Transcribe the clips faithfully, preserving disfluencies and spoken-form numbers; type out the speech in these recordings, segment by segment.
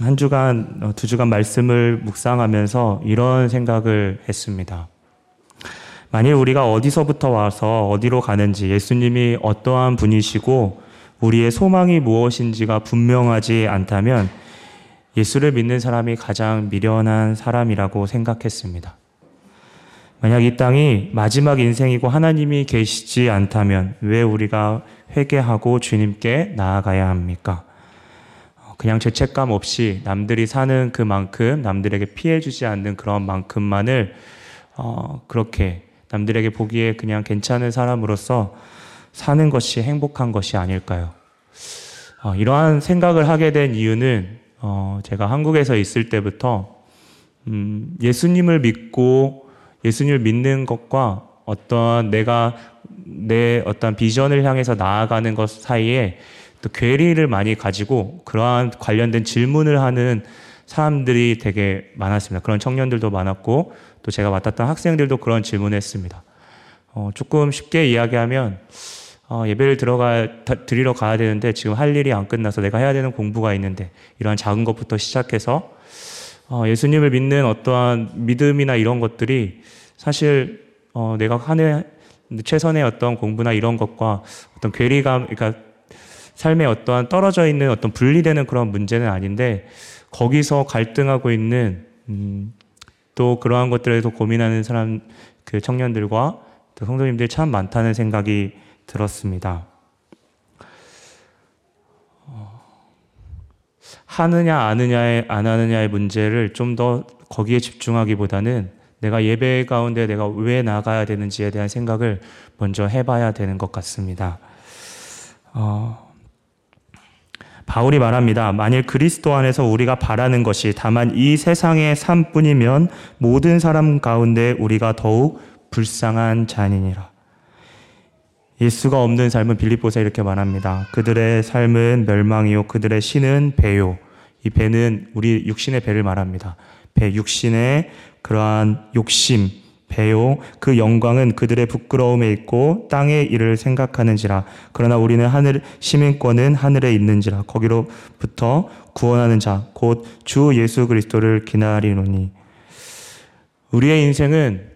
한 주간, 두 주간 말씀을 묵상하면서 이런 생각을 했습니다. 만일 우리가 어디서부터 와서 어디로 가는지, 예수님이 어떠한 분이시고 우리의 소망이 무엇인지가 분명하지 않다면 예수를 믿는 사람이 가장 미련한 사람이라고 생각했습니다. 만약 이 땅이 마지막 인생이고 하나님이 계시지 않다면 왜 우리가 회개하고 주님께 나아가야 합니까? 그냥 죄책감 없이 남들이 사는 그만큼, 남들에게 피해주지 않는 그런 만큼만을 어, 그렇게 남들에게 보기에 그냥 괜찮은 사람으로서 사는 것이 행복한 것이 아닐까요? 어, 이러한 생각을 하게 된 이유는 어, 제가 한국에서 있을 때부터 음, 예수님을 믿고 예수님을 믿는 것과 어떤 내가 내 어떤 비전을 향해서 나아가는 것 사이에 또 괴리를 많이 가지고 그러한 관련된 질문을 하는 사람들이 되게 많았습니다. 그런 청년들도 많았고 또 제가 맡았던 학생들도 그런 질문을 했습니다. 어, 조금 쉽게 이야기하면 어, 예배를 들어가, 드리러 가야 되는데 지금 할 일이 안 끝나서 내가 해야 되는 공부가 있는데, 이러한 작은 것부터 시작해서 어, 예수님을 믿는 어떠한 믿음이나 이런 것들이 사실 어, 내가 하는 최선의 어떤 공부나 이런 것과 어떤 괴리감, 그러니까 삶의 어떠한 떨어져 있는 어떤 분리되는 그런 문제는 아닌데, 거기서 갈등하고 있는 음, 또 그러한 것들에서 고민하는 사람, 그 청년들과 또 성도님들이 참 많다는 생각이 들었습니다. 어, 하느냐 아느냐의 안 하느냐의 문제를 좀 더 거기에 집중하기보다는 내가 예배 가운데 내가 왜 나가야 되는지에 대한 생각을 먼저 해봐야 되는 것 같습니다. 어. 바울이 말합니다. 만일 그리스도 안에서 우리가 바라는 것이 다만 이 세상의 삶뿐이면 모든 사람 가운데 우리가 더욱 불쌍한 자니라. 예수가 없는 삶은, 빌립보서에 이렇게 말합니다. 그들의 삶은 멸망이요 그들의 신은 배요. 이 배는 우리 육신의 배를 말합니다. 배, 육신의 그러한 욕심, 배요. 그 영광은 그들의 부끄러움에 있고 땅의 일을 생각하는지라. 그러나 우리는 하늘, 시민권은 하늘에 있는지라. 거기로부터 구원하는 자, 곧 주 예수 그리스도를 기다리노니. 우리의 인생은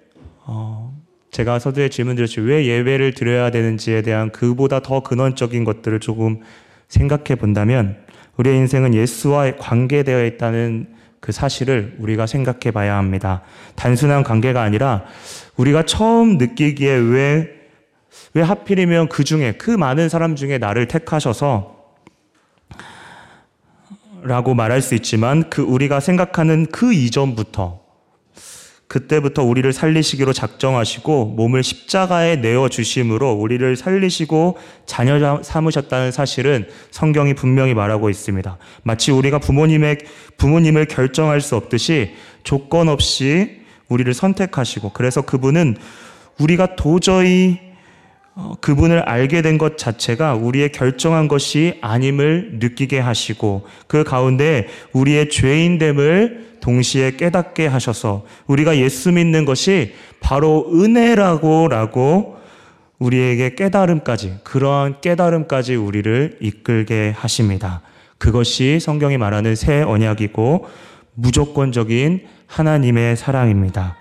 어, 제가 서두에 질문 드렸지, 왜 예배를 드려야 되는지에 대한 그보다 더 근원적인 것들을 조금 생각해 본다면, 우리의 인생은 예수와 관계되어 있다는 그 사실을 우리가 생각해 봐야 합니다. 단순한 관계가 아니라 우리가 처음 느끼기에 왜, 왜 하필이면 그 중에, 그 많은 사람 중에 나를 택하셔서 라고 말할 수 있지만, 그 우리가 생각하는 그 이전부터, 그때부터 우리를 살리시기로 작정하시고 몸을 십자가에 내어주심으로 우리를 살리시고 자녀 삼으셨다는 사실은 성경이 분명히 말하고 있습니다. 마치 우리가 부모님의, 부모님을 결정할 수 없듯이 조건 없이 우리를 선택하시고, 그래서 그분은 우리가 도저히 그분을 알게 된 것 자체가 우리의 결정한 것이 아님을 느끼게 하시고, 그 가운데 우리의 죄인됨을 동시에 깨닫게 하셔서 우리가 예수 믿는 것이 바로 은혜라고 라고 우리에게 깨달음까지, 그러한 깨달음까지 우리를 이끌게 하십니다. 그것이 성경이 말하는 새 언약이고 무조건적인 하나님의 사랑입니다.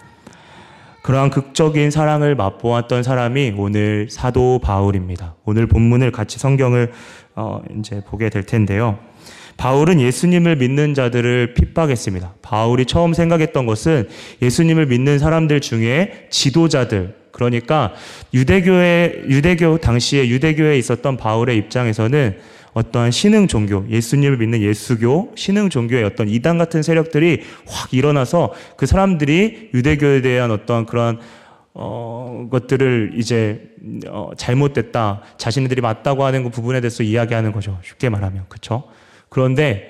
그러한 극적인 사랑을 맛보았던 사람이 오늘 사도 바울입니다. 오늘 본문을 같이 성경을 어 이제 보게 될 텐데요. 바울은 예수님을 믿는 자들을 핍박했습니다. 바울이 처음 생각했던 것은 예수님을 믿는 사람들 중에 지도자들, 그러니까 유대교의, 유대교, 당시에 유대교에 있었던 바울의 입장에서는 어떠한 신흥 종교, 예수님을 믿는 예수교, 신흥 종교의 어떤 이단 같은 세력들이 확 일어나서 그 사람들이 유대교에 대한 어떤 그런 어, 것들을 이제, 어, 잘못됐다, 자신들이 맞다고 하는 그 부분에 대해서 이야기하는 거죠. 쉽게 말하면. 그쵸? 그런데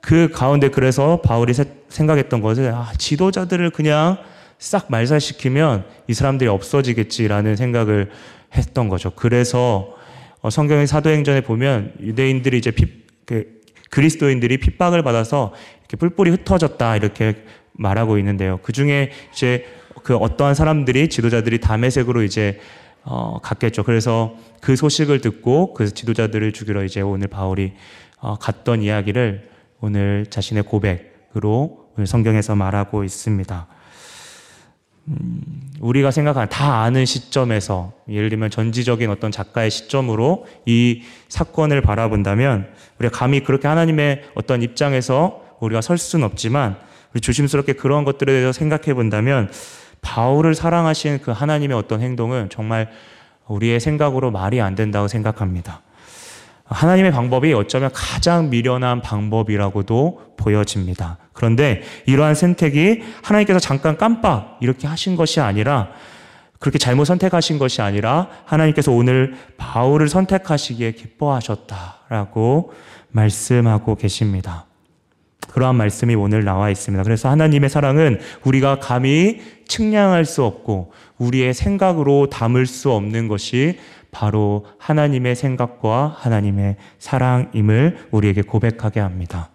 그 가운데, 그래서 바울이 생각했던 것은, 아, 지도자들을 그냥 싹 말살시키면 이 사람들이 없어지겠지라는 생각을 했던 거죠. 그래서 성경의 사도행전에 보면 유대인들이 이제 핍, 그리스도인들이 핍박을 받아서 이렇게 뿔뿔이 흩어졌다 이렇게 말하고 있는데요. 그 중에 이제 그 어떠한 사람들이, 지도자들이 다메섹으로 이제 어, 갔겠죠. 그래서 그 소식을 듣고 그 지도자들을 죽이러 이제 오늘 바울이 어, 갔던 이야기를 오늘 자신의 고백으로 오늘 성경에서 말하고 있습니다. 음, 우리가 생각하는 다 아는 시점에서, 예를 들면 전지적인 어떤 작가의 시점으로 이 사건을 바라본다면 우리가 감히 그렇게 하나님의 어떤 입장에서 우리가 설 수는 없지만, 우리 조심스럽게 그런 것들에 대해서 생각해 본다면 바울을 사랑하신 그 하나님의 어떤 행동은 정말 우리의 생각으로 말이 안 된다고 생각합니다. 하나님의 방법이 어쩌면 가장 미련한 방법이라고도 보여집니다. 그런데 이러한 선택이 하나님께서 잠깐 깜빡 이렇게 하신 것이 아니라, 그렇게 잘못 선택하신 것이 아니라 하나님께서 오늘 바울을 선택하시기에 기뻐하셨다라고 말씀하고 계십니다. 그러한 말씀이 오늘 나와 있습니다. 그래서 하나님의 사랑은 우리가 감히 측량할 수 없고 우리의 생각으로 담을 수 없는 것이 바로 하나님의 생각과 하나님의 사랑임을 우리에게 고백하게 합니다.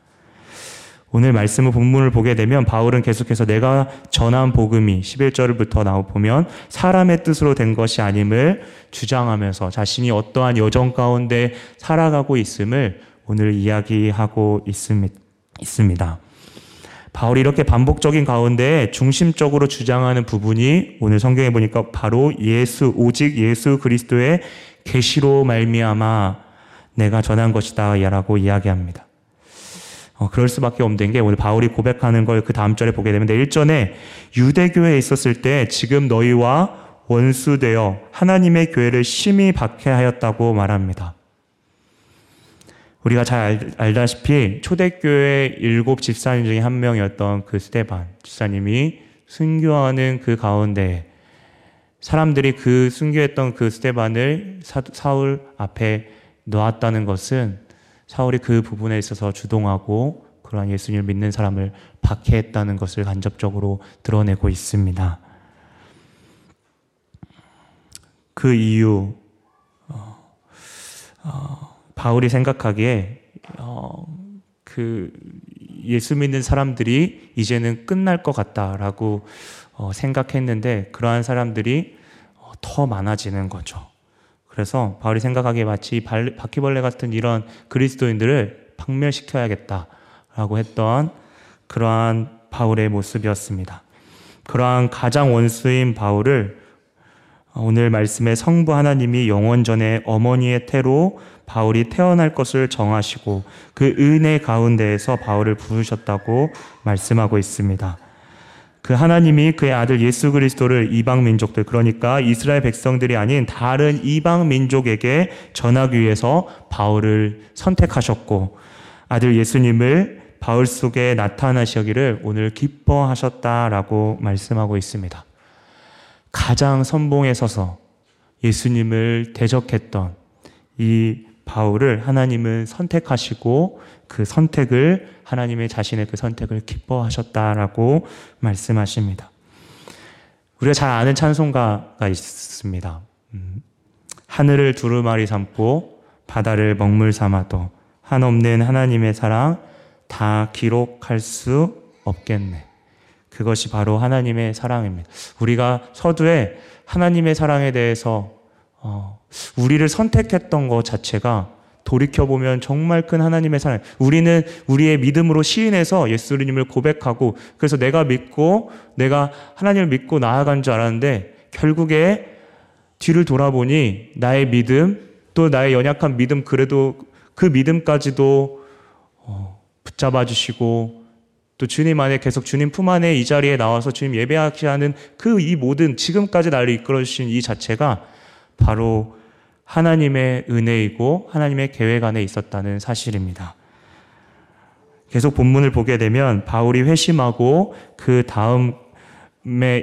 오늘 말씀을 본문을 보게 되면 바울은 계속해서 내가 전한 복음이 십일 절부터 나오 보면 사람의 뜻으로 된 것이 아님을 주장하면서 자신이 어떠한 여정 가운데 살아가고 있음을 오늘 이야기하고 있습니다. 바울이 이렇게 반복적인 가운데 중심적으로 주장하는 부분이 오늘 성경에 보니까 바로 예수, 오직 예수 그리스도의 계시로 말미암아 내가 전한 것이다 라고 이야기합니다. 어, 그럴 수밖에 없는 게, 오늘 바울이 고백하는 걸 그 다음 절에 보게 되면 일 절에 유대교회에 있었을 때 지금 너희와 원수되어 하나님의 교회를 심히 박해하였다고 말합니다. 우리가 잘 알다시피 초대교회 일곱 집사님 중에 한 명이었던 그 스데반 집사님이 순교하는 그 가운데 사람들이 그 순교했던 그 스데반을 사, 사울 앞에 놓았다는 것은 사울이 그 부분에 있어서 주동하고 그러한 예수님을 믿는 사람을 박해했다는 것을 간접적으로 드러내고 있습니다. 그 이유 어, 어, 바울이 생각하기에 어, 그 예수 믿는 사람들이 이제는 끝날 것 같다라고 어, 생각했는데 그러한 사람들이 어, 더 많아지는 거죠. 그래서 바울이 생각하기에 마치 발, 바퀴벌레 같은 이런 그리스도인들을 박멸시켜야겠다라고 했던 그러한 바울의 모습이었습니다. 그러한 가장 원수인 바울을 오늘 말씀에 성부 하나님이 영원전에 어머니의 태로 바울이 태어날 것을 정하시고 그 은혜 가운데에서 바울을 부르셨다고 말씀하고 있습니다. 그 하나님이 그의 아들 예수 그리스도를 이방 민족들, 그러니까 이스라엘 백성들이 아닌 다른 이방 민족에게 전하기 위해서 바울을 선택하셨고 아들 예수님을 바울 속에 나타나시기를 오늘 기뻐하셨다라고 말씀하고 있습니다. 가장 선봉에 서서 예수님을 대적했던 이 바울을 하나님은 선택하시고 그 선택을, 하나님의 자신의 그 선택을 기뻐하셨다라고 말씀하십니다. 우리가 잘 아는 찬송가가 있습니다. 음, 하늘을 두루마리 삼고 바다를 먹물 삼아도 한없는 하나님의 사랑 다 기록할 수 없겠네. 그것이 바로 하나님의 사랑입니다. 우리가 서두에 하나님의 사랑에 대해서 어, 우리를 선택했던 것 자체가 돌이켜보면 정말 큰 하나님의 사랑. 우리는 우리의 믿음으로 시인해서 예수님을 고백하고, 그래서 내가 믿고 내가 하나님을 믿고 나아간 줄 알았는데 결국에 뒤를 돌아보니 나의 믿음, 또 나의 연약한 믿음, 그래도 그 믿음까지도 어, 붙잡아 주시고 또 주님 안에 계속 주님 품 안에 이 자리에 나와서 주님 예배하시는 그 이 모든, 지금까지 나를 이끌어 주신 이 자체가 바로 하나님의 은혜이고 하나님의 계획 안에 있었다는 사실입니다. 계속 본문을 보게 되면 바울이 회심하고 그 다음에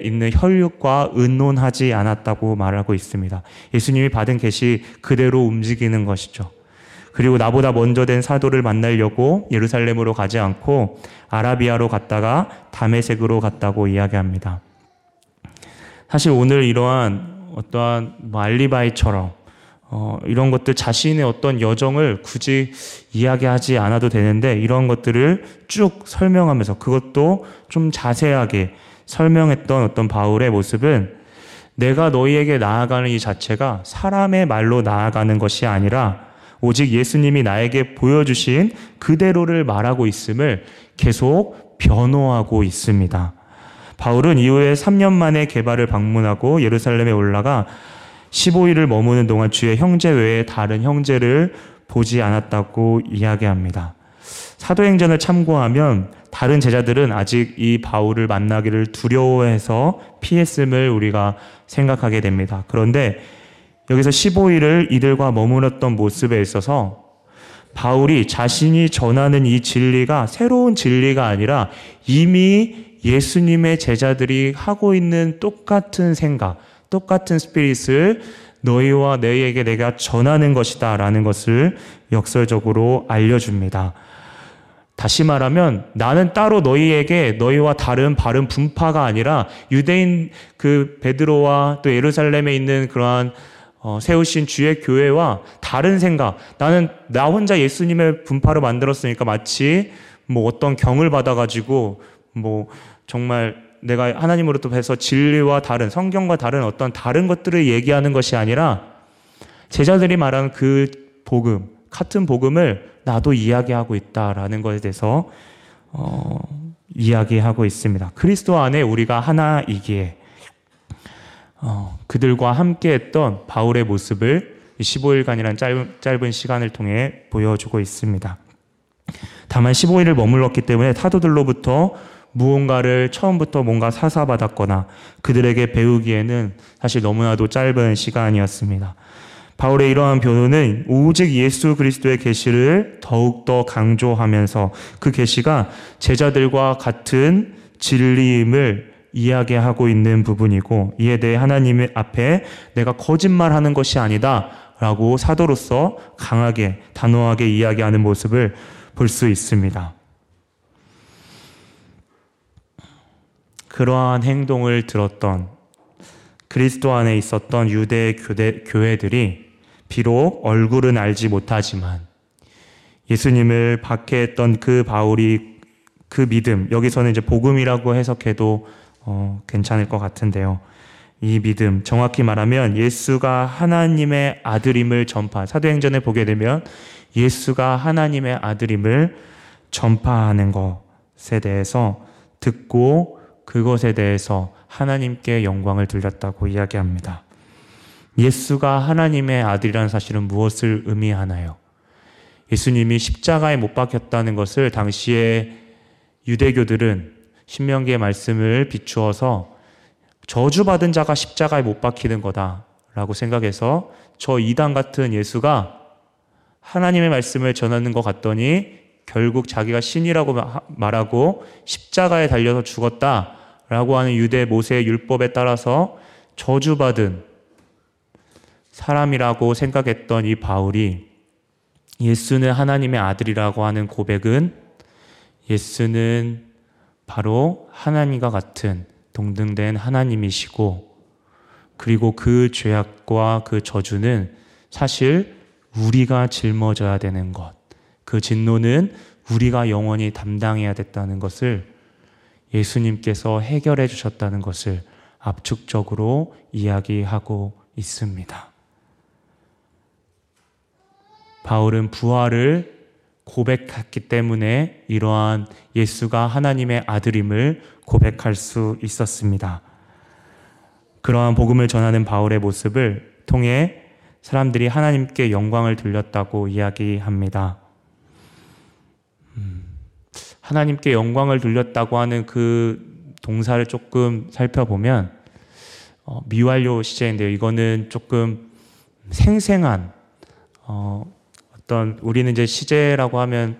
있는 혈육과 의논하지 않았다고 말하고 있습니다. 예수님이 받은 계시 그대로 움직이는 것이죠. 그리고 나보다 먼저 된 사도를 만나려고 예루살렘으로 가지 않고 아라비아로 갔다가 다메섹으로 갔다고 이야기합니다. 사실 오늘 이러한 어떠한 뭐 알리바이처럼 어, 이런 것들, 자신의 어떤 여정을 굳이 이야기하지 않아도 되는데 이런 것들을 쭉 설명하면서, 그것도 좀 자세하게 설명했던 어떤 바울의 모습은 내가 너희에게 나아가는 이 자체가 사람의 말로 나아가는 것이 아니라 오직 예수님이 나에게 보여주신 그대로를 말하고 있음을 계속 변호하고 있습니다. 바울은 이후에 삼 년 만에 게바를 방문하고 예루살렘에 올라가 십오 일을 머무는 동안 주의 형제 외에 다른 형제를 보지 않았다고 이야기합니다. 사도행전을 참고하면 다른 제자들은 아직 이 바울을 만나기를 두려워해서 피했음을 우리가 생각하게 됩니다. 그런데 여기서 십오 일을 이들과 머물렀던 모습에 있어서 바울이 자신이 전하는 이 진리가 새로운 진리가 아니라 이미 예수님의 제자들이 하고 있는 똑같은 생각, 똑같은 스피릿을 너희와 너희에게 내가 전하는 것이다 라는 것을 역설적으로 알려줍니다. 다시 말하면 나는 따로 너희에게 너희와 다른 바른 분파가 아니라 유대인 그 베드로와 또 예루살렘에 있는 그러한 어, 세우신 주의 교회와 다른 생각, 나는 나 혼자 예수님의 분파로 만들었으니까 마치 뭐 어떤 경을 받아가지고 뭐 정말 내가 하나님으로부터 해서 진리와 다른 성경과 다른 어떤 다른 것들을 얘기하는 것이 아니라 제자들이 말하는 그 복음, 같은 복음을 나도 이야기하고 있다라는 것에 대해서 어, 이야기하고 있습니다. 그리스도 안에 우리가 하나이기에 어, 그들과 함께했던 바울의 모습을 십오 일간이라는 짧은, 짧은 시간을 통해 보여주고 있습니다. 다만 십오 일을 머물렀기 때문에 타도들로부터 무언가를 처음부터 뭔가 사사받았거나 그들에게 배우기에는 사실 너무나도 짧은 시간이었습니다. 바울의 이러한 변호는 오직 예수 그리스도의 계시를 더욱더 강조하면서 그 계시가 제자들과 같은 진리임을 이야기하고 있는 부분이고, 이에 대해 하나님 앞에 내가 거짓말하는 것이 아니다 라고 사도로서 강하게 단호하게 이야기하는 모습을 볼 수 있습니다. 그러한 행동을 들었던 그리스도 안에 있었던 유대 교회들이 비록 얼굴은 알지 못하지만 예수님을 박해했던 그 바울이 그 믿음, 여기서는 이제 복음이라고 해석해도 어, 괜찮을 것 같은데요. 이 믿음, 정확히 말하면 예수가 하나님의 아들임을 전파, 사도행전에 보게 되면 예수가 하나님의 아들임을 전파하는 것에 대해서 듣고 그것에 대해서 하나님께 영광을 돌렸다고 이야기합니다. 예수가 하나님의 아들이라는 사실은 무엇을 의미하나요? 예수님이 십자가에 못 박혔다는 것을 당시에 유대교들은 신명기의 말씀을 비추어서 저주받은 자가 십자가에 못 박히는 거다라고 생각해서 저 이단 같은 예수가 하나님의 말씀을 전하는 것 같더니 결국 자기가 신이라고 말하고 십자가에 달려서 죽었다라고 하는 유대 모세의 율법에 따라서 저주받은 사람이라고 생각했던 이 바울이 예수는 하나님의 아들이라고 하는 고백은 예수는 바로 하나님과 같은 동등된 하나님이시고, 그리고 그 죄악과 그 저주는 사실 우리가 짊어져야 되는 것, 그 진노는 우리가 영원히 담당해야 됐다는 것을 예수님께서 해결해 주셨다는 것을 압축적으로 이야기하고 있습니다. 바울은 부활을 고백했기 때문에 이러한 예수가 하나님의 아들임을 고백할 수 있었습니다. 그러한 복음을 전하는 바울의 모습을 통해 사람들이 하나님께 영광을 돌렸다고 이야기합니다. 하나님께 영광을 돌렸다고 하는 그 동사를 조금 살펴보면 어, 미완료 시제인데요. 이거는 조금 생생한 어, 어떤 우리는 이제 시제라고 하면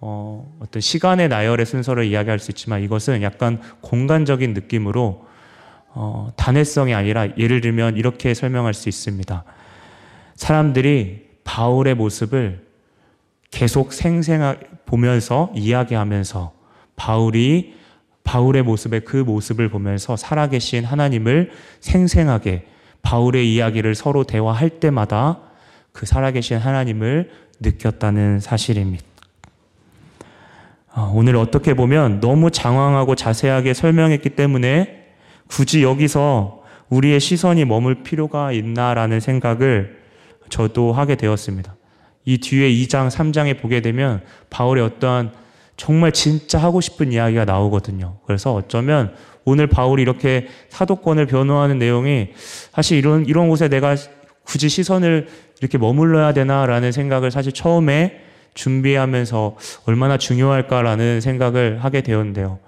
어, 어떤 시간의 나열의 순서를 이야기할 수 있지만 이것은 약간 공간적인 느낌으로 어, 단회성이 아니라 예를 들면 이렇게 설명할 수 있습니다. 사람들이 바울의 모습을 계속 생생하게 보면서 이야기하면서 바울이 바울의 모습의 그 모습을 보면서 살아계신 하나님을 생생하게 바울의 이야기를 서로 대화할 때마다 그 살아계신 하나님을 느꼈다는 사실입니다. 오늘 어떻게 보면 너무 장황하고 자세하게 설명했기 때문에 굳이 여기서 우리의 시선이 머물 필요가 있나라는 생각을 저도 하게 되었습니다. 이 뒤에 이 장, 삼 장에 보게 되면 바울의 어떠한 정말 진짜 하고 싶은 이야기가 나오거든요. 그래서 어쩌면 오늘 바울이 이렇게 사도권을 변호하는 내용이 사실 이런, 이런 곳에 내가 굳이 시선을 이렇게 머물러야 되나라는 생각을 사실 처음에 준비하면서 얼마나 중요할까라는 생각을 하게 되었는데요.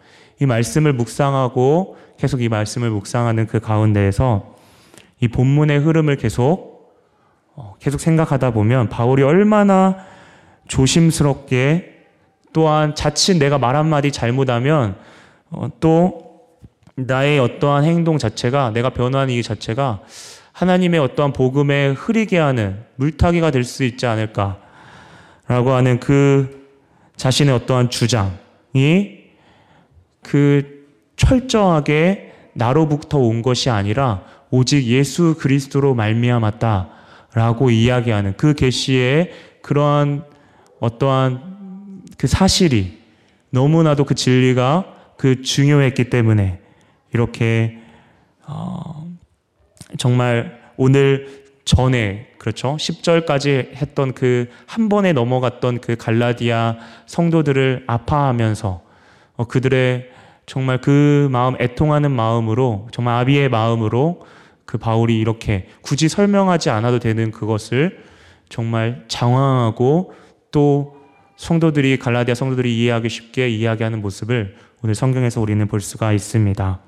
이 말씀을 묵상하고 계속 이 말씀을 묵상하는 그 가운데에서 이 본문의 흐름을 계속 계속 생각하다 보면 바울이 얼마나 조심스럽게 또한 자칫 내가 말 한마디 잘못하면 또 나의 어떠한 행동 자체가 내가 변화하는 이 자체가 하나님의 어떠한 복음에 흐리게 하는 물타기가 될 수 있지 않을까라고 하는 그 자신의 어떠한 주장이 그 철저하게 나로부터 온 것이 아니라 오직 예수 그리스도로 말미암았다라고 이야기하는 그 계시의 그러한 어떠한 그 사실이 너무나도 그 진리가 그 중요했기 때문에 이렇게 어 정말 오늘 전에 그렇죠 십 절까지 했던 그 한 번에 넘어갔던 그 갈라디아 성도들을 아파하면서 어 그들의 정말 그 마음 애통하는 마음으로 정말 아비의 마음으로 그 바울이 이렇게 굳이 설명하지 않아도 되는 그것을 정말 장황하고 또 성도들이 갈라디아 성도들이 이해하기 쉽게 이야기하는 모습을 오늘 성경에서 우리는 볼 수가 있습니다.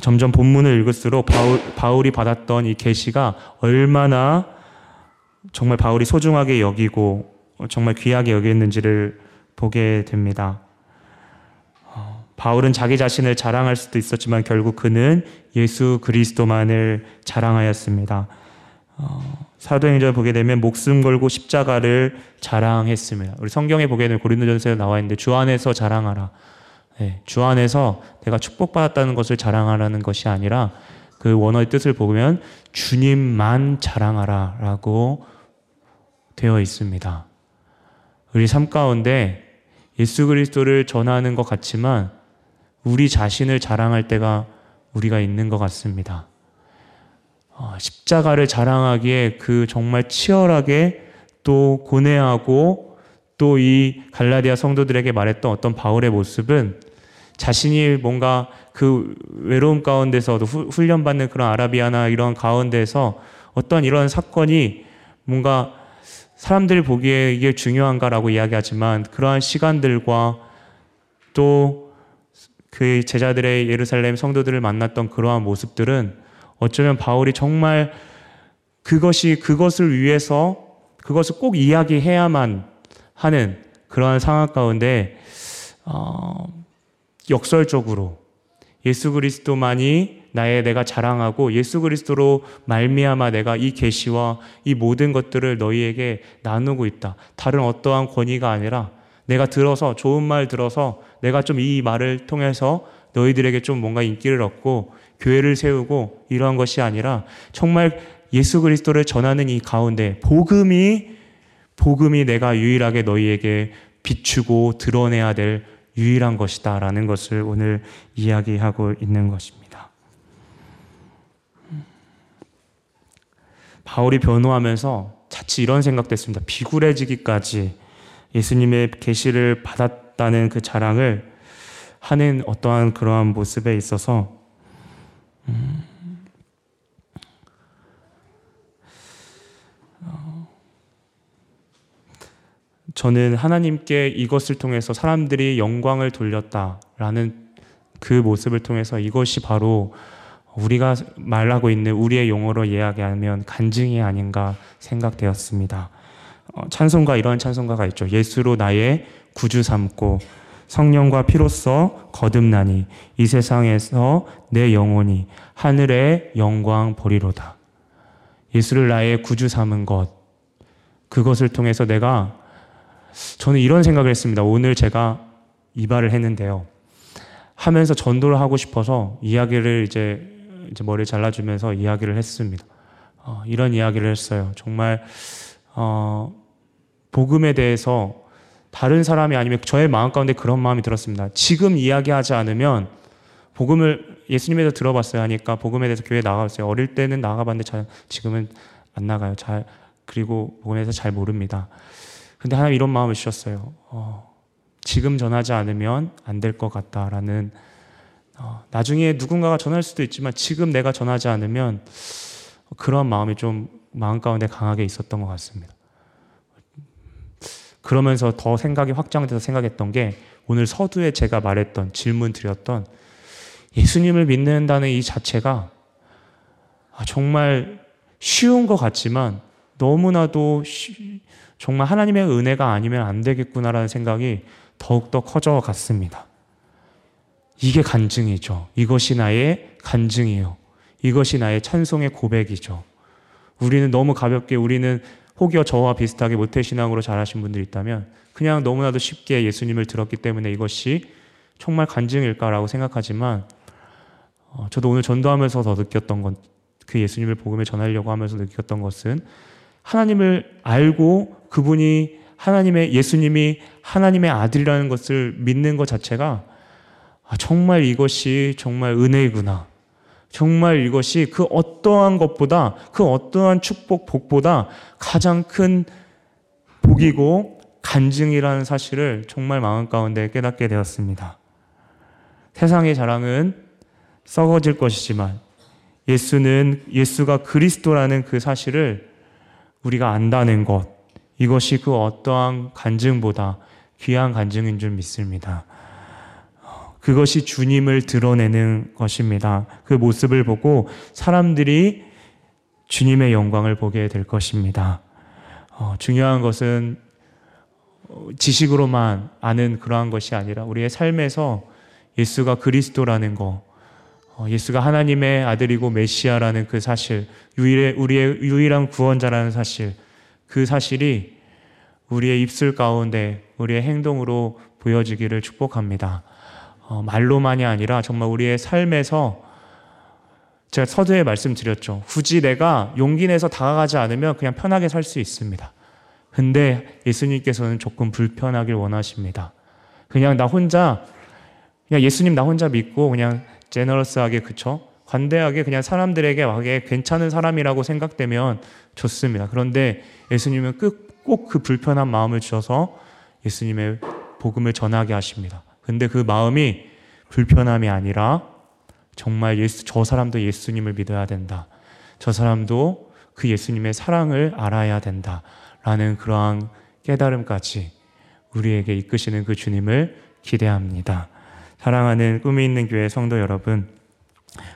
점점 본문을 읽을수록 바울, 바울이 받았던 이 계시가 얼마나 정말 바울이 소중하게 여기고 정말 귀하게 여겼는지를 보게 됩니다. 바울은 자기 자신을 자랑할 수도 있었지만 결국 그는 예수 그리스도만을 자랑하였습니다. 어, 사도행전 보게 되면 목숨 걸고 십자가를 자랑했습니다. 우리 성경에 보게 되면 고린도전서에 나와 있는데 주 안에서 자랑하라. 네, 주 안에서 내가 축복받았다는 것을 자랑하라는 것이 아니라 그 원어의 뜻을 보면 주님만 자랑하라 라고 되어 있습니다. 우리 삶 가운데 예수 그리스도를 전하는 것 같지만 우리 자신을 자랑할 때가 우리가 있는 것 같습니다. 어, 십자가를 자랑하기에 그 정말 치열하게 또 고뇌하고 또 이 갈라디아 성도들에게 말했던 어떤 바울의 모습은 자신이 뭔가 그 외로움 가운데서도 후, 훈련받는 그런 아라비아나 이런 가운데서 어떤 이런 사건이 뭔가 사람들이 보기에 이게 중요한가라고 이야기하지만 그러한 시간들과 또 그 제자들의 예루살렘 성도들을 만났던 그러한 모습들은 어쩌면 바울이 정말 그것이 그것을 위해서 그것을 꼭 이야기해야만 하는 그러한 상황 가운데 어, 역설적으로 예수 그리스도만이 나의 내가 자랑하고 예수 그리스도로 말미암아 내가 이 계시와 이 모든 것들을 너희에게 나누고 있다. 다른 어떠한 권위가 아니라 내가 들어서 좋은 말 들어서 내가 좀 이 말을 통해서 너희들에게 좀 뭔가 인기를 얻고 교회를 세우고 이러한 것이 아니라 정말 예수 그리스도를 전하는 이 가운데 복음이 복음이 내가 유일하게 너희에게 비추고 드러내야 될 유일한 것이다 라는 것을 오늘 이야기하고 있는 것입니다. 바울이 변호하면서 자칫 이런 생각도 했습니다. 비굴해지기까지 예수님의 계시를 받았다는 그 자랑을 하는 어떠한 그러한 모습에 있어서 음, 어, 저는 하나님께 이것을 통해서 사람들이 영광을 돌렸다라는 그 모습을 통해서 이것이 바로 우리가 말하고 있는 우리의 용어로 이야기하면 간증이 아닌가 생각되었습니다. 어, 찬송가 이러한 찬송가가 있죠. 예수로 나의 구주 삼고 성령과 피로써 거듭나니 이 세상에서 내 영혼이 하늘의 영광 보리로다. 예수를 나의 구주 삼은 것 그것을 통해서 내가 저는 이런 생각을 했습니다. 오늘 제가 이 말을 했는데요. 하면서 전도를 하고 싶어서 이야기를 이제, 이제 머리를 잘라주면서 이야기를 했습니다. 어, 이런 이야기를 했어요. 정말 어, 복음에 대해서 다른 사람이 아니면 저의 마음 가운데 그런 마음이 들었습니다. 지금 이야기하지 않으면 복음을 예수님에서 들어봤어요 하니까 복음에 대해서 교회에 나가봤어요. 어릴 때는 나가봤는데 잘, 지금은 안 나가요. 잘 그리고 복음에 대해서 잘 모릅니다. 근데 하나님 이런 마음을 주셨어요. 어, 지금 전하지 않으면 안 될 것 같다라는, 어, 나중에 누군가가 전할 수도 있지만 지금 내가 전하지 않으면, 그런 마음이 좀 마음 가운데 강하게 있었던 것 같습니다. 그러면서 더 생각이 확장돼서 생각했던 게, 오늘 서두에 제가 말했던, 질문 드렸던 예수님을 믿는다는 이 자체가 정말 쉬운 것 같지만 너무나도 쉬, 정말 하나님의 은혜가 아니면 안 되겠구나라는 생각이 더욱더 커져갔습니다. 이게 간증이죠. 이것이 나의 간증이요. 이것이 나의 찬송의 고백이죠. 우리는 너무 가볍게, 우리는 혹여 저와 비슷하게 모태신앙으로 자라신 분들이 있다면 그냥 너무나도 쉽게 예수님을 들었기 때문에 이것이 정말 간증일까라고 생각하지만, 어, 저도 오늘 전도하면서 더 느꼈던 건, 그 예수님을 복음에 전하려고 하면서 느꼈던 것은, 하나님을 알고 그분이 하나님의, 예수님이 하나님의 아들이라는 것을 믿는 것 자체가, 아, 정말 이것이 정말 은혜이구나. 정말 이것이 그 어떠한 것보다, 그 어떠한 축복, 복보다 가장 큰 복이고 간증이라는 사실을 정말 마음 가운데 깨닫게 되었습니다. 세상의 자랑은 썩어질 것이지만 예수는, 예수가 그리스도라는 그 사실을 우리가 안다는 것, 이것이 그 어떠한 간증보다 귀한 간증인 줄 믿습니다. 그것이 주님을 드러내는 것입니다. 그 모습을 보고 사람들이 주님의 영광을 보게 될 것입니다. 어, 중요한 것은 지식으로만 아는 그러한 것이 아니라 우리의 삶에서 예수가 그리스도라는 것, 어, 예수가 하나님의 아들이고 메시아라는 그 사실, 유일의, 우리의 유일한 구원자라는 사실, 그 사실이 우리의 입술 가운데 우리의 행동으로 보여지기를 축복합니다. 어, 말로만이 아니라 정말 우리의 삶에서, 제가 서두에 말씀드렸죠. 굳이 내가 용기 내서 다가가지 않으면 그냥 편하게 살 수 있습니다. 근데 예수님께서는 조금 불편하길 원하십니다. 그냥 나 혼자, 그냥 예수님 나 혼자 믿고 그냥 제너러스하게, 그쵸? 관대하게 그냥 사람들에게 막 괜찮은 사람이라고 생각되면 좋습니다. 그런데 예수님은 꼭 그 불편한 마음을 주셔서 예수님의 복음을 전하게 하십니다. 근데 그 마음이 불편함이 아니라 정말 예수, 저 사람도 예수님을 믿어야 된다. 저 사람도 그 예수님의 사랑을 알아야 된다. 라는 그러한 깨달음까지 우리에게 이끄시는 그 주님을 기대합니다. 사랑하는 꿈이 있는 교회 성도 여러분,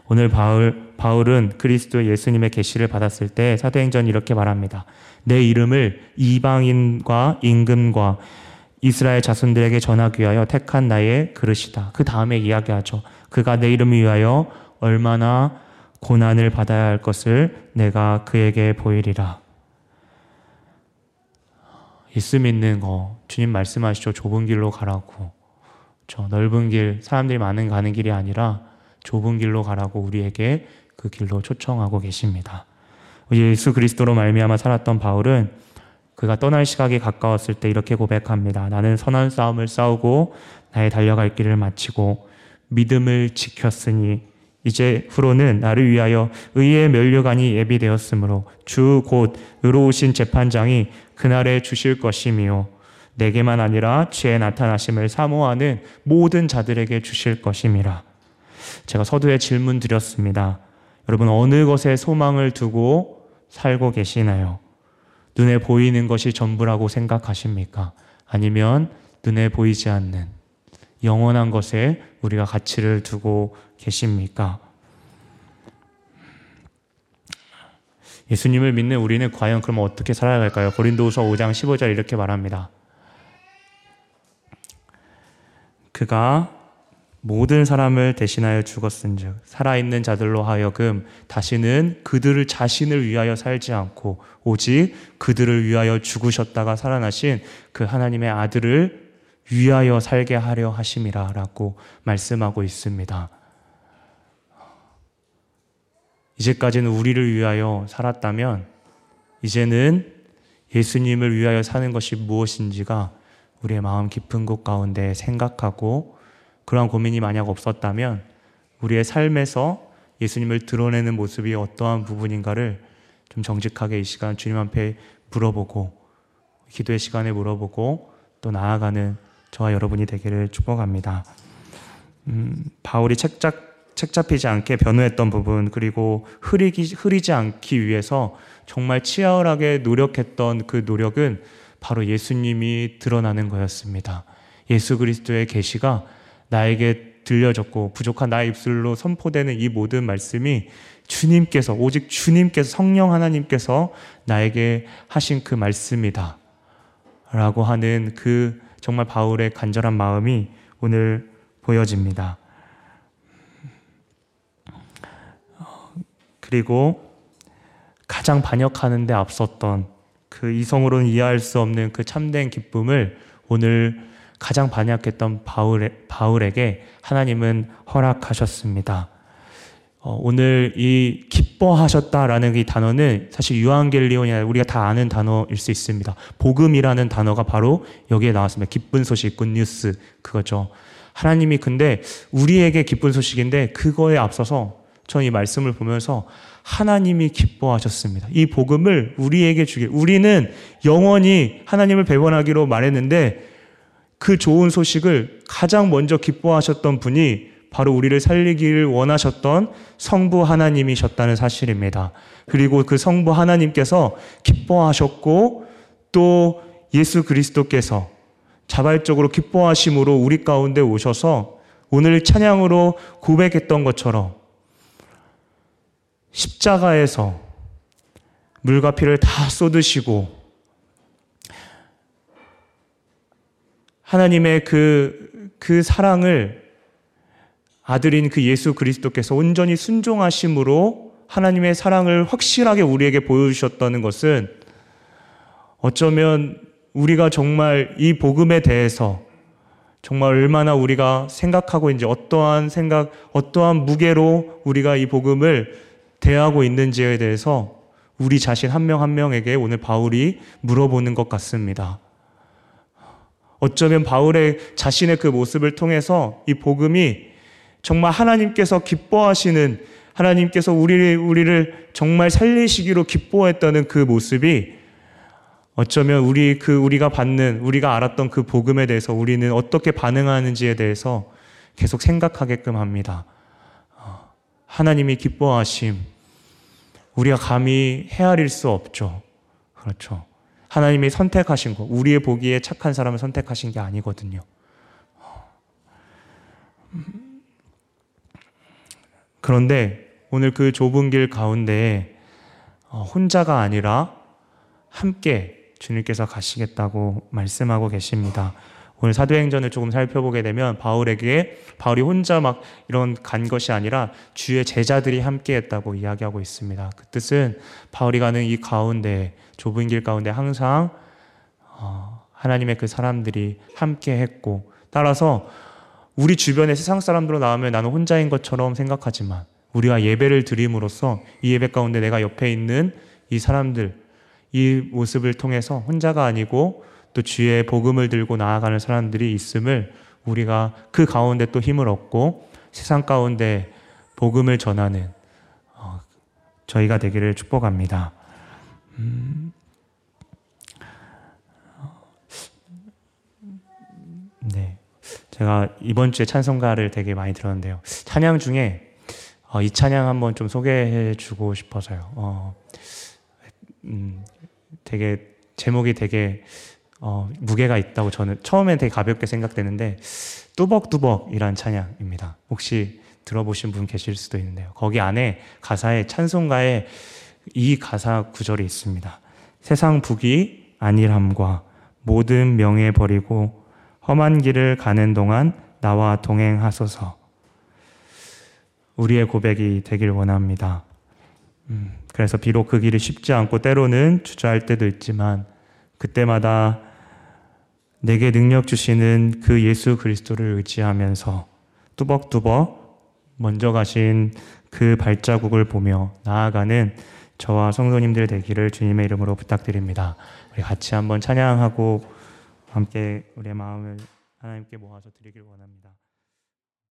오늘 바울, 바울은 그리스도 예수님의 계시를 받았을 때 사도행전이 이렇게 말합니다. 내 이름을 이방인과 임금과 이스라엘 자손들에게 전하기 위하여 택한 나의 그릇이다. 그 다음에 이야기하죠. 그가 내 이름을 위하여 얼마나 고난을 받아야 할 것을 내가 그에게 보이리라. 예수 믿는 거, 주님 말씀하시죠. 좁은 길로 가라고. 저 넓은 길, 사람들이 많은 가는 길이 아니라 좁은 길로 가라고 우리에게 그 길로 초청하고 계십니다. 예수 그리스도로 말미암아 살았던 바울은 그가 떠날 시각이 가까웠을 때 이렇게 고백합니다. 나는 선한 싸움을 싸우고 나의 달려갈 길을 마치고 믿음을 지켰으니 이제 후로는 나를 위하여 의의 면류관이 예비되었으므로 주 곧 의로우신 재판장이 그날에 주실 것이며 내게만 아니라 주의 나타나심을 사모하는 모든 자들에게 주실 것임이라. 제가 서두에 질문 드렸습니다. 여러분, 어느 것에 소망을 두고 살고 계시나요? 눈에 보이는 것이 전부라고 생각하십니까? 아니면 눈에 보이지 않는 영원한 것에 우리가 가치를 두고 계십니까? 예수님을 믿는 우리는 과연 그럼 어떻게 살아야 할까요? 고린도후서 오 장 십오 절 이렇게 말합니다. 그가 모든 사람을 대신하여 죽었은즉 살아있는 자들로 하여금 다시는 그들을 자신을 위하여 살지 않고 오직 그들을 위하여 죽으셨다가 살아나신 그 하나님의 아들을 위하여 살게 하려 하심이라 라고 말씀하고 있습니다. 이제까지는 우리를 위하여 살았다면 이제는 예수님을 위하여 사는 것이 무엇인지가 우리의 마음 깊은 곳 가운데 생각하고, 그런 고민이 만약 없었다면 우리의 삶에서 예수님을 드러내는 모습이 어떠한 부분인가를 좀 정직하게 이 시간 주님 앞에 물어보고 기도의 시간에 물어보고 또 나아가는 저와 여러분이 되기를 축복합니다. 음, 바울이 책잡 책 잡히지 않게 변호했던 부분, 그리고 흐리기, 흐리지 않기 위해서 정말 치열하게 노력했던 그 노력은 바로 예수님이 드러나는 거였습니다. 예수 그리스도의 계시가 나에게 들려졌고 부족한 나의 입술로 선포되는 이 모든 말씀이 주님께서, 오직 주님께서, 성령 하나님께서 나에게 하신 그 말씀이다 라고 하는 그 정말 바울의 간절한 마음이 오늘 보여집니다. 그리고 가장 반역하는 데 앞섰던 그 이성으로는 이해할 수 없는 그 참된 기쁨을 오늘 가장 반역했던 바울에, 바울에게 하나님은 허락하셨습니다. 어, 오늘 이 기뻐하셨다라는 이 단어는 사실 유앙겔리온이나 우리가 다 아는 단어일 수 있습니다. 복음이라는 단어가 바로 여기에 나왔습니다. 기쁜 소식, 굿뉴스, 그거죠. 하나님이 근데 우리에게 기쁜 소식인데 그거에 앞서서 저는 이 말씀을 보면서 하나님이 기뻐하셨습니다. 이 복음을 우리에게 주길, 우리는 영원히 하나님을 배반하기로 말했는데 그 좋은 소식을 가장 먼저 기뻐하셨던 분이 바로 우리를 살리기를 원하셨던 성부 하나님이셨다는 사실입니다. 그리고 그 성부 하나님께서 기뻐하셨고 또 예수 그리스도께서 자발적으로 기뻐하심으로 우리 가운데 오셔서 오늘 찬양으로 고백했던 것처럼 십자가에서 물과 피를 다 쏟으시고 하나님의 그, 그 사랑을 아들인 그 예수 그리스도께서 온전히 순종하심으로 하나님의 사랑을 확실하게 우리에게 보여주셨다는 것은 어쩌면 우리가 정말 이 복음에 대해서 정말 얼마나 우리가 생각하고 있는지, 어떠한 생각, 어떠한 무게로 우리가 이 복음을 대하고 있는지에 대해서 우리 자신 한 명 한 명에게 오늘 바울이 물어보는 것 같습니다. 어쩌면 바울의 자신의 그 모습을 통해서 이 복음이 정말 하나님께서 기뻐하시는, 하나님께서 우리를, 우리를 정말 살리시기로 기뻐했다는 그 모습이 어쩌면 우리, 그, 우리가 받는, 우리가 알았던 그 복음에 대해서 우리는 어떻게 반응하는지에 대해서 계속 생각하게끔 합니다. 하나님이 기뻐하심, 우리가 감히 헤아릴 수 없죠. 그렇죠. 하나님이 선택하신 거, 우리의 보기에 착한 사람을 선택하신 게 아니거든요. 그런데 오늘 그 좁은 길 가운데에 혼자가 아니라 함께 주님께서 가시겠다고 말씀하고 계십니다. 오늘 사도행전을 조금 살펴보게 되면 바울에게, 바울이 혼자 막 이런 간 것이 아니라 주의 제자들이 함께했다고 이야기하고 있습니다. 그 뜻은 바울이 가는 이 가운데, 좁은 길 가운데 항상 하나님의 그 사람들이 함께했고, 따라서 우리 주변에 세상 사람들로 나오면 나는 혼자인 것처럼 생각하지만 우리가 예배를 드림으로써 이 예배 가운데 내가 옆에 있는 이 사람들, 이 모습을 통해서 혼자가 아니고 또 주의 복음을 들고 나아가는 사람들이 있음을, 우리가 그 가운데 또 힘을 얻고 세상 가운데 복음을 전하는 어, 저희가 되기를 축복합니다. 음, 네, 제가 이번 주에 찬송가를 되게 많이 들었는데요. 찬양 중에 어, 이 찬양 한번 좀 소개해주고 싶어서요. 어, 음, 되게 제목이 되게 어, 무게가 있다고 저는 처음엔 되게 가볍게 생각되는데, 뚜벅뚜벅이란 찬양입니다. 혹시 들어보신 분 계실 수도 있는데요. 거기 안에 가사에, 찬송가에 이 가사 구절이 있습니다. 세상 부귀 안일함과 모든 명예 버리고 험한 길을 가는 동안 나와 동행하소서. 우리의 고백이 되길 원합니다. 음, 그래서 비록 그 길이 쉽지 않고 때로는 주저할 때도 있지만 그때마다 내게 능력 주시는 그 예수 그리스도를 의지하면서 뚜벅뚜벅 먼저 가신 그 발자국을 보며 나아가는 저와 성도님들 되기를 주님의 이름으로 부탁드립니다. 우리 같이 한번 찬양하고 함께 우리의 마음을 하나님께 모아서 드리길 원합니다.